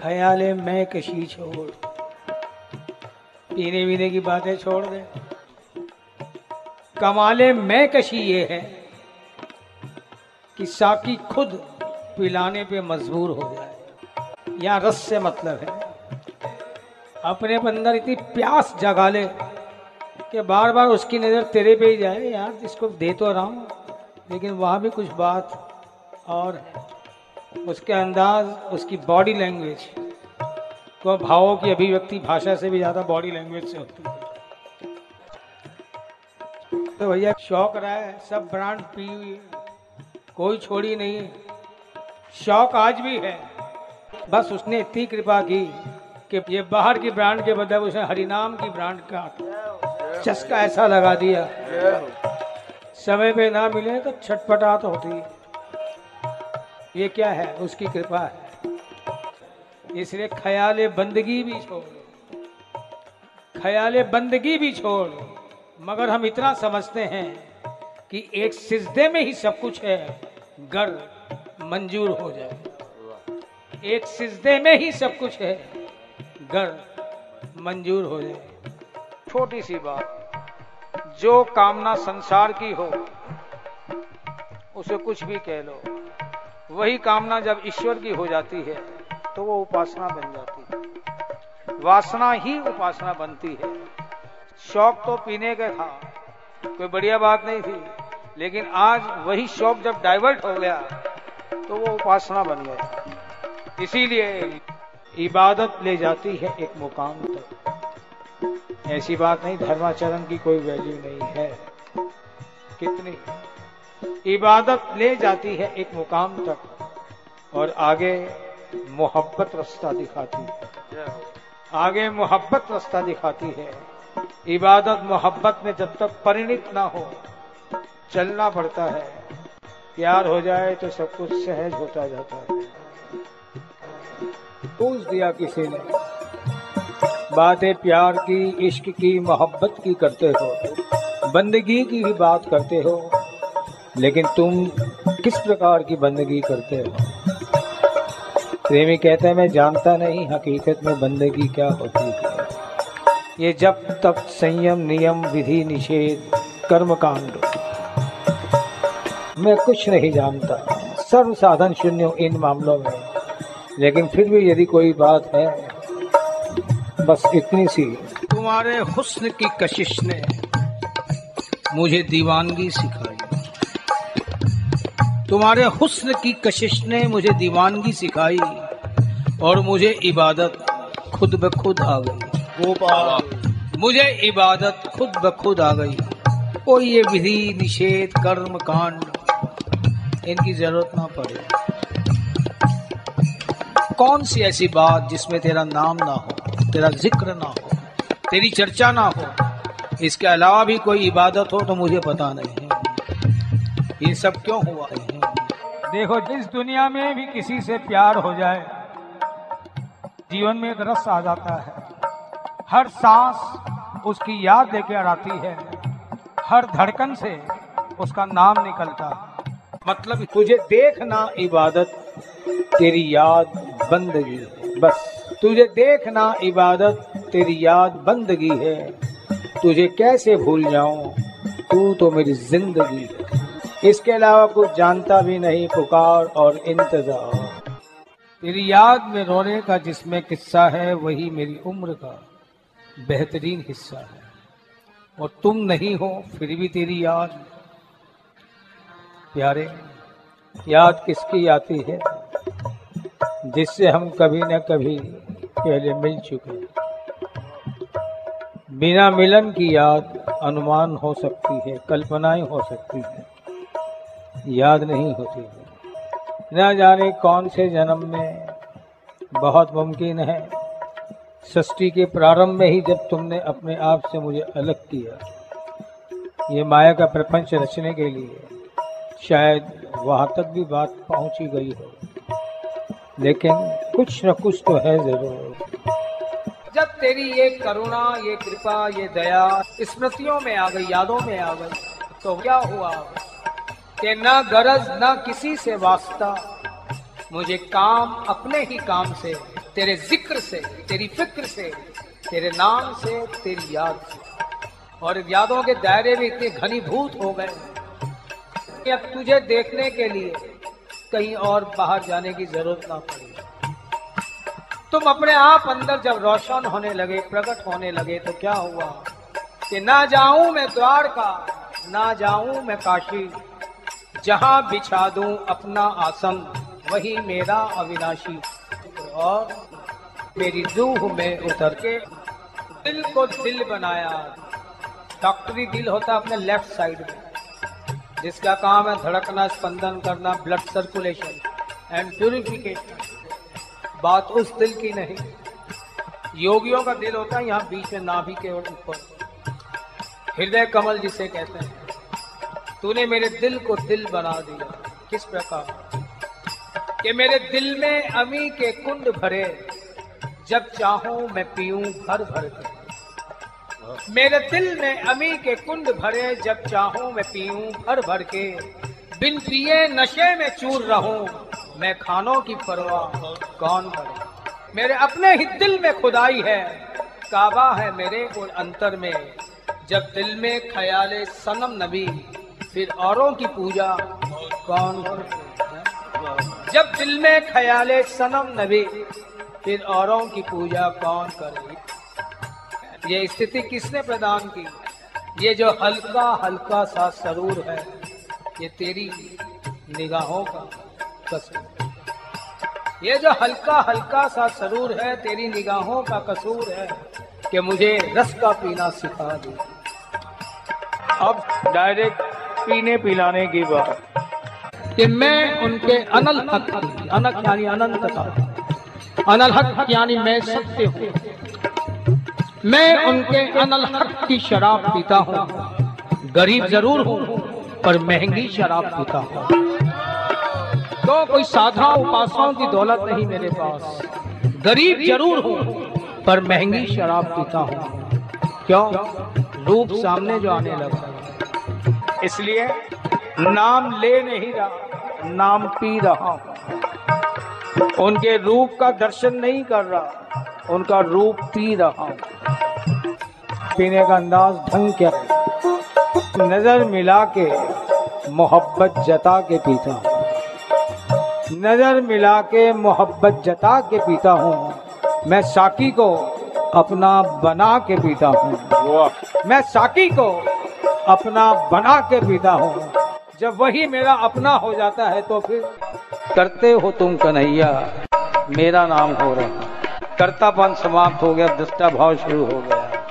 ख्याले मैं कशी छोड़। पीने वीने की बातें छोड़ दे, कमाले मैं कशी ये है कि साकी खुद पिलाने पे मजबूर हो जाए। या रस से मतलब है अपने अंदर इतनी प्यास जगा ले कि बार बार उसकी नज़र तेरे पे ही जाए, यार इसको दे तो रहा हूँ लेकिन वहाँ भी कुछ बात और है। उसके अंदाज, उसकी बॉडी लैंग्वेज को, भावों की अभिव्यक्ति भाषा से भी ज़्यादा बॉडी लैंग्वेज से होती है। तो भैया शौक रहा है, सब ब्रांड पी हुई है, कोई छोड़ी नहीं है, शौक आज भी है। बस उसने इतनी कृपा की कि ये बाहर की ब्रांड के बदले उसने हरिनाम की ब्रांड का चस्का ऐसा लगा दिया। समय पे ना मिले तो छटपटाहट होती है, ये क्या है, उसकी कृपा है। इसलिए ख्याले बंदगी भी छोड़, ख्याले बंदगी भी छोड़, मगर हम इतना समझते हैं कि एक सिजदे में ही सब कुछ है, गर मंजूर हो जाए। एक सिजदे में ही सब कुछ है, गर मंजूर हो जाए। छोटी सी बात, जो कामना संसार की हो उसे कुछ भी कह लो, वही कामना जब ईश्वर की हो जाती है तो वो उपासना बन जाती है, वासना ही उपासना बनती है। शौक तो पीने का था, कोई बढ़िया बात नहीं थी, लेकिन आज वही शौक जब डाइवर्ट हो गया तो वो उपासना बन गया। इसीलिए इबादत ले जाती है एक मुकाम तक। ऐसी बात नहीं धर्माचरण की कोई वैल्यू नहीं है, कितनी इबादत ले जाती है एक मुकाम तक, और आगे मोहब्बत रास्ता दिखाती है, आगे मोहब्बत रास्ता दिखाती है। इबादत मोहब्बत में जब तक परिणित ना हो चलना पड़ता है। प्यार हो जाए तो सब कुछ सहज होता जाता है। पूछ दिया किसी ने, बातें प्यार की, इश्क की, मोहब्बत की करते हो, बंदगी की भी बात करते हो, लेकिन तुम किस प्रकार की बंदगी करते हो। प्रेमी कहता है मैं जानता नहीं हकीकत में बंदगी क्या होती है। ये जब तब संयम नियम विधि निषेध कर्म कांड, मैं कुछ नहीं जानता, सर्व साधन शून्य हूँ इन मामलों में। लेकिन फिर भी यदि कोई बात है बस इतनी सी, तुम्हारे हुस्न की कशिश ने मुझे दीवानगी सिखाई, तुम्हारे हुस्न की कशिश ने मुझे दीवानगी सिखाई, और मुझे इबादत खुद ब खुद आ गई। मुझे इबादत खुद ब खुद आ गई, और ये विधि निषेध कर्म कांड इनकी जरूरत ना पड़े। कौन सी ऐसी बात जिसमें तेरा नाम ना हो, तेरा जिक्र ना हो, तेरी चर्चा ना हो, इसके अलावा भी कोई इबादत हो तो मुझे पता नहीं है। ये सब क्यों हुआ है? देखो जिस दुनिया में भी किसी से प्यार हो जाए जीवन में एक रस आ जाता है। हर सांस उसकी याद लेके आती है, हर धड़कन से उसका नाम निकलता है। मतलब तुझे देखना इबादत, तेरी याद बंदगी है। बस तुझे देखना इबादत, तेरी याद बंदगी है। तुझे कैसे भूल जाऊं, तू तो मेरी जिंदगी है। इसके अलावा कुछ जानता भी नहीं, पुकार और इंतजार। तेरी याद में रोने का जिसमें किस्सा है, वही मेरी उम्र का बेहतरीन हिस्सा है। और तुम नहीं हो फिर भी तेरी याद, प्यारे याद किसकी आती है, जिससे हम कभी न कभी पहले मिल चुके। बिना मिलन की याद अनुमान हो सकती है, कल्पनाएं हो सकती है, याद नहीं होती है। न जाने कौन से जन्म में, बहुत मुमकिन है सृष्टि के प्रारंभ में ही, जब तुमने अपने आप से मुझे अलग किया ये माया का प्रपंच रचने के लिए, शायद वहाँ तक भी बात पहुँची गई हो, लेकिन कुछ न कुछ तो है जरूर। जब तेरी ये करुणा, ये कृपा, ये दया स्मृतियों में आ गई, यादों में आ गई, तो क्या हुआ कि ना गरज ना किसी से वास्ता, मुझे काम अपने ही काम से तेरे जिक्र से, तेरी फिक्र से, तेरे नाम से, तेरी याद से। और यादों के दायरे में इतने घनीभूत हो गए कि अब तुझे देखने के लिए कहीं और बाहर जाने की जरूरत ना पड़ी। तुम अपने आप अंदर जब रोशन होने लगे, प्रकट होने लगे, तो क्या हुआ कि ना जाऊं मैं द्वारका, ना जाऊं मैं काशी, जहां बिछा दूं अपना आसन वही मेरा अविनाशी। और मेरी रूह में उतर के दिल को दिल बनाया। डॉक्टरी दिल होता है अपने लेफ्ट साइड में, जिसका काम है धड़कना, स्पंदन करना, ब्लड सर्कुलेशन एंड प्यूरिफिकेशन। बात उस दिल की नहीं, योगियों का दिल होता है यहाँ बीच में, नाभि के ऊपर हृदय कमल जिसे कहते हैं। तूने मेरे दिल को दिल बना दिया। किस प्रकार कि मेरे दिल में अमी के कुंड भरे, जब चाहूं मैं पीऊं भर भर के। मेरे दिल में अमी के कुंड भरे, जब चाहूं मैं पीऊं भर भर के। बिन पिए नशे में चूर रहूं, मैं खानों की परवाह कौन करे। मेरे अपने ही दिल में खुदाई है, काबा है मेरे और अंतर में। जब दिल में ख्याले सनम नबी, फिर औरों की पूजा कौन करे। जब दिल में ख्याले सनम नबी, फिर औरों की पूजा कौन करे। ये स्थिति किसने प्रदान की? ये जो हल्का हल्का सा सरूर है, ये तेरी निगाहों का कसूर। ये जो हल्का हल्का सा सरूर है, तेरी निगाहों का कसूर है, कि मुझे रस का पीना सिखा दे। अब डायरेक्ट पीने पिलाने की बात कि मैं उनके अनल हक, अनक यानी अनंत का, अनल हक यानी मैं सत्य हूँ। मैं उनके अनल हक की शराब पीता हूँ। गरीब जरूर हूँ पर महंगी शराब पीता हूँ। तो कोई साधा उपासनाओं की दौलत नहीं मेरे पास। गरीब जरूर हूँ पर महंगी शराब पीता हूँ। क्यों? रूप सामने जो आने लगा, इसलिए नाम ले नहीं रहा, नाम पी रहा हूँ। उनके रूप का दर्शन नहीं कर रहा, उनका रूप पी रहा हूँ। पीने का अंदाज ढंग क्या है? नजर मिला के मोहब्बत जता के पीता हूँ, नजर मिला के मोहब्बत जता के पीता हूँ। मैं साकी को अपना बना के पीता हूँ, मैं साकी को अपना बना के पीता हूँ। जब वही मेरा अपना हो जाता है तो फिर करते हो तुम कन्हैया, मेरा नाम हो रहा। कर्तापन समाप्त हो गया, दृष्टा भाव शुरू हो गया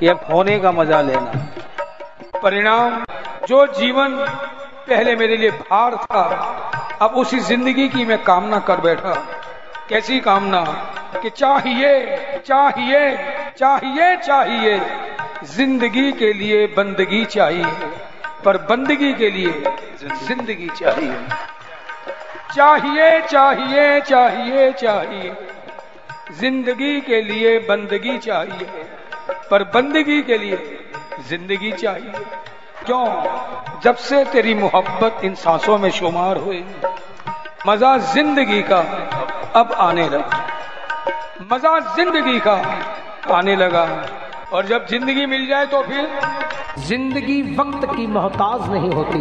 कि अब होने का मजा लेना। परिणाम जो जीवन पहले मेरे लिए भार था, अब उसी जिंदगी की मैं कामना कर बैठा। कैसी कामना कि चाहिए चाहिए चाहिए चाहिए। जिंदगी के लिए बंदगी चाहिए, पर बंदगी के लिए जिंदगी चाहिए। चाहिए चाहिए चाहिए चाहिए। जिंदगी के लिए बंदगी चाहिए, पर बंदगी के लिए जिंदगी चाहिए। क्यों? जब से तेरी मोहब्बत इन सांसों में शुमार हुई, मजा जिंदगी का अब आने लगा, मजा जिंदगी का आने लगा। और जब जिंदगी मिल जाए तो फिर जिंदगी वक्त की मोहताज नहीं होती,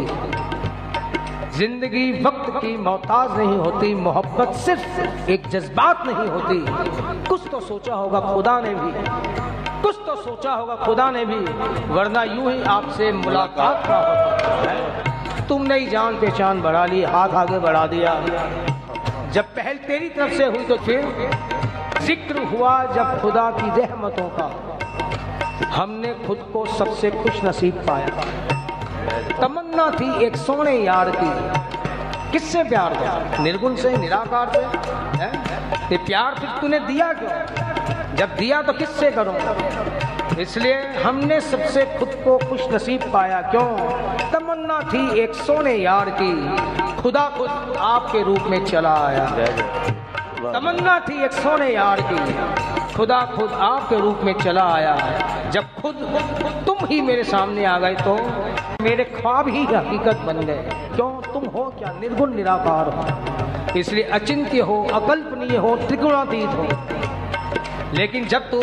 जिंदगी वक्त की मोहताज नहीं होती। मोहब्बत सिर्फ एक जज्बात नहीं होती। कुछ तो सोचा होगा खुदा ने भी, कुछ तो सोचा होगा खुदा ने भी, वरना यूं ही आपसे मुलाकात ना होती। तुमने ही जान पहचान बढ़ा ली, हाथ आगे बढ़ा दिया। जब पहल तेरी तरफ से हुई तो फिर जिक्र हुआ जब खुदा की रहमतों का। हमने खुद को सबसे खुश नसीब पाया। तमन्ना थी एक सोने यार की, किससे प्यार था? निर्गुण से, निराकार से। ये प्यार फिर तूने दिया क्यों? जब दिया तो किससे करूं? इसलिए हमने सबसे खुद को खुश नसीब पाया। क्यों? तमन्ना थी एक सोने यार की, खुदा खुद आपके रूप में चला आया। तमन्ना थी एक सोने यार की, खुदा खुद आपके रूप में चला आया। जब खुद तुम ही मेरे सामने आ गए तो मेरे ख्वाब ही हकीकत बन गए। क्यों? तुम हो क्या? निर्गुण निराकार हो, इसलिए अचिंत्य हो, अकल्पनीय हो, त्रिगुणातीत हो। लेकिन जब तू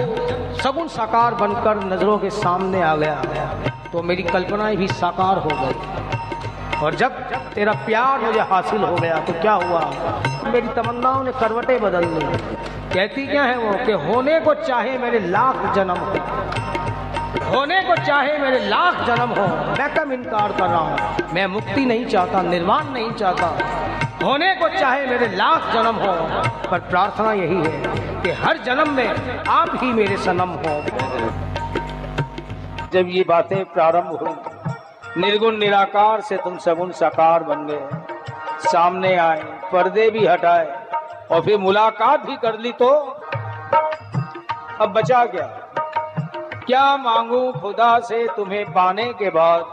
सगुण साकार बनकर नजरों के सामने आ गया तो मेरी कल्पनाएं भी साकार हो गई, और जब तेरा प्यार मुझे हासिल हो गया तो क्या हुआ, मेरी तमन्नाओं ने करवटें बदल ली। कहती क्या है वो कि होने को चाहे मेरे लाख जन्म हो, होने को चाहे मेरे लाख जन्म हो, मैं कम इनकार कर रहा हूँ, मैं मुक्ति नहीं चाहता, निर्वाण नहीं चाहता। होने को चाहे मेरे लाख जन्म हो, पर प्रार्थना यही है कि हर जन्म में आप ही मेरे सनम हो। जब ये बातें प्रारंभ हुई, निर्गुण निराकार से तुम सगुण साकार बन गए, सामने आए, पर्दे भी हटाए और फिर मुलाकात भी कर ली, तो अब बचा क्या? क्या मांगूं खुदा से तुम्हें पाने के बाद,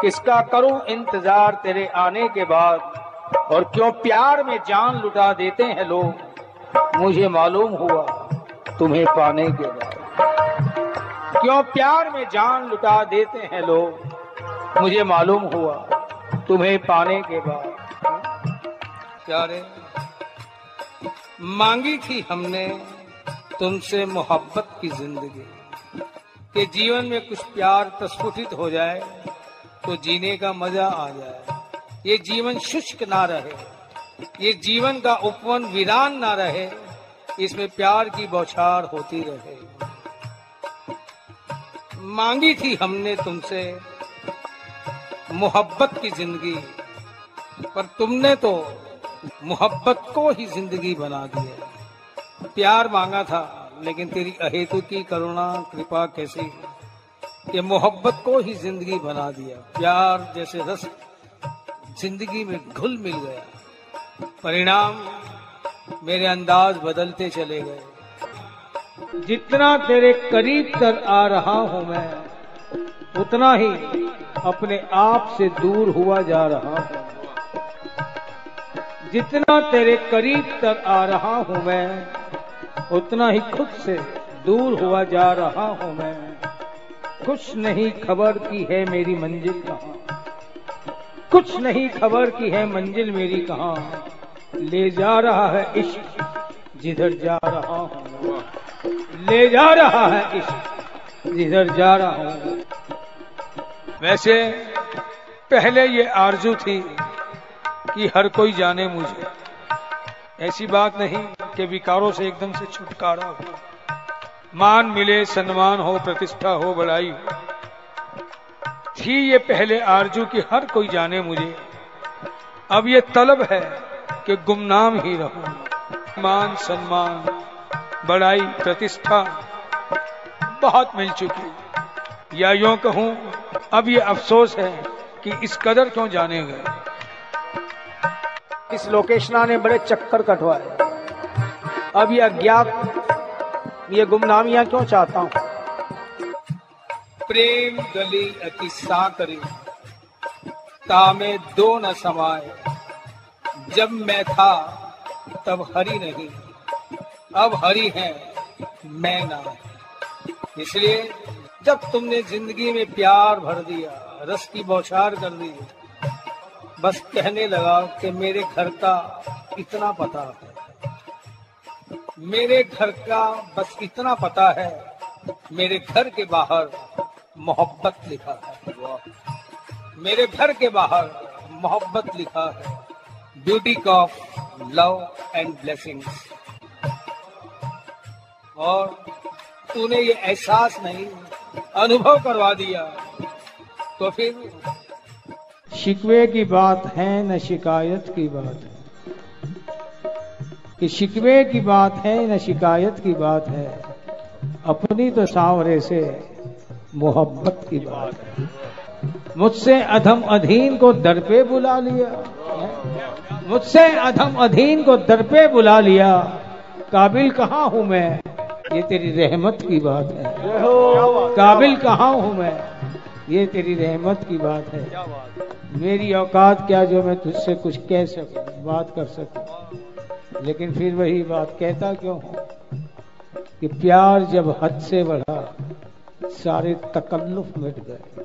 किसका करूं इंतजार तेरे आने के बाद, और क्यों प्यार में जान लुटा देते हैं लोग, मुझे मालूम हुआ तुम्हें पाने के बाद। क्यों प्यार में जान लुटा देते हैं लोग, मुझे मालूम हुआ तुम्हें पाने के बाद। प्यारे मांगी थी हमने तुमसे मोहब्बत की जिंदगी, कि जीवन में कुछ प्यार प्रस्फुटित हो जाए तो जीने का मजा आ जाए, ये जीवन शुष्क ना रहे, ये जीवन का उपवन वीरान ना रहे, इसमें प्यार की बौछार होती रहे। मांगी थी हमने तुमसे मोहब्बत की जिंदगी, पर तुमने तो मोहब्बत को ही जिंदगी बना दिया। प्यार मांगा था लेकिन तेरी अहेतु की करुणा कृपा कैसी, ये मोहब्बत को ही जिंदगी बना दिया। प्यार जैसे रस जिंदगी में घुल मिल गया, परिणाम मेरे अंदाज बदलते चले गए। जितना तेरे करीब तर आ रहा हूं मैं, उतना ही अपने आप से दूर हुआ जा रहा हूं। जितना तेरे करीब तर आ रहा हूं मैं, उतना ही खुद से दूर हुआ जा रहा हूँ मैं। कुछ नहीं खबर की है मेरी मंजिल कहाँ, कुछ नहीं खबर की है मंजिल मेरी कहाँ, ले जा रहा है इश्क जिधर जा रहा हूँ, ले जा रहा है इश्क जिधर जा रहा हूँ। वैसे पहले ये आरजू थी कि हर कोई जाने मुझे, ऐसी बात नहीं के विकारों से एकदम से छुटकारा हो, मान मिले, सम्मान हो, प्रतिष्ठा हो, बड़ाई हो। थी ये पहले आरजू कि हर कोई जाने मुझे, अब ये तलब है कि गुमनाम ही रहूं। मान, सम्मान, बड़ाई, प्रतिष्ठा बहुत मिल चुकी, या यूं कहूं अब ये अफसोस है कि इस कदर क्यों जाने गए। इस लोकेशना ने बड़े चक्कर कटवाए, अब ये अज्ञात, ये गुमनामियां क्यों चाहता हूं। प्रेम गली अति सा करी तामे दो न समाए, जब मैं था तब हरि नहीं, अब हरि है मैं ना। इसलिए जब तुमने जिंदगी में प्यार भर दिया, रस की बौछार कर दी, बस कहने लगा कि मेरे घर का इतना पता है, मेरे घर का बस इतना पता है, मेरे घर के बाहर मोहब्बत लिखा है, मेरे घर के बाहर मोहब्बत लिखा है। Beauty of love and blessings. और तूने ये एहसास नहीं, अनुभव करवा दिया, तो फिर शिकवे की बात है न शिकायत की बात है, कि शिकवे की बात है न शिकायत की बात है, अपनी तो सांवरे से मोहब्बत की बात है। मुझसे अधम अधीन को दर पे बुला लिया, मुझसे अधम अधीन को दर पे बुला लिया, काबिल कहाँ हूँ मैं, ये तेरी रहमत की बात है। काबिल कहाँ हूँ मैं, ये तेरी रहमत की बात है। मेरी औकात क्या जो मैं तुझसे कुछ कह सकूँ, बात कर सकूँ, लेकिन फिर वही बात कहता क्यों कि प्यार जब हद से बढ़ा, सारे तकल्लुफ मिट गए।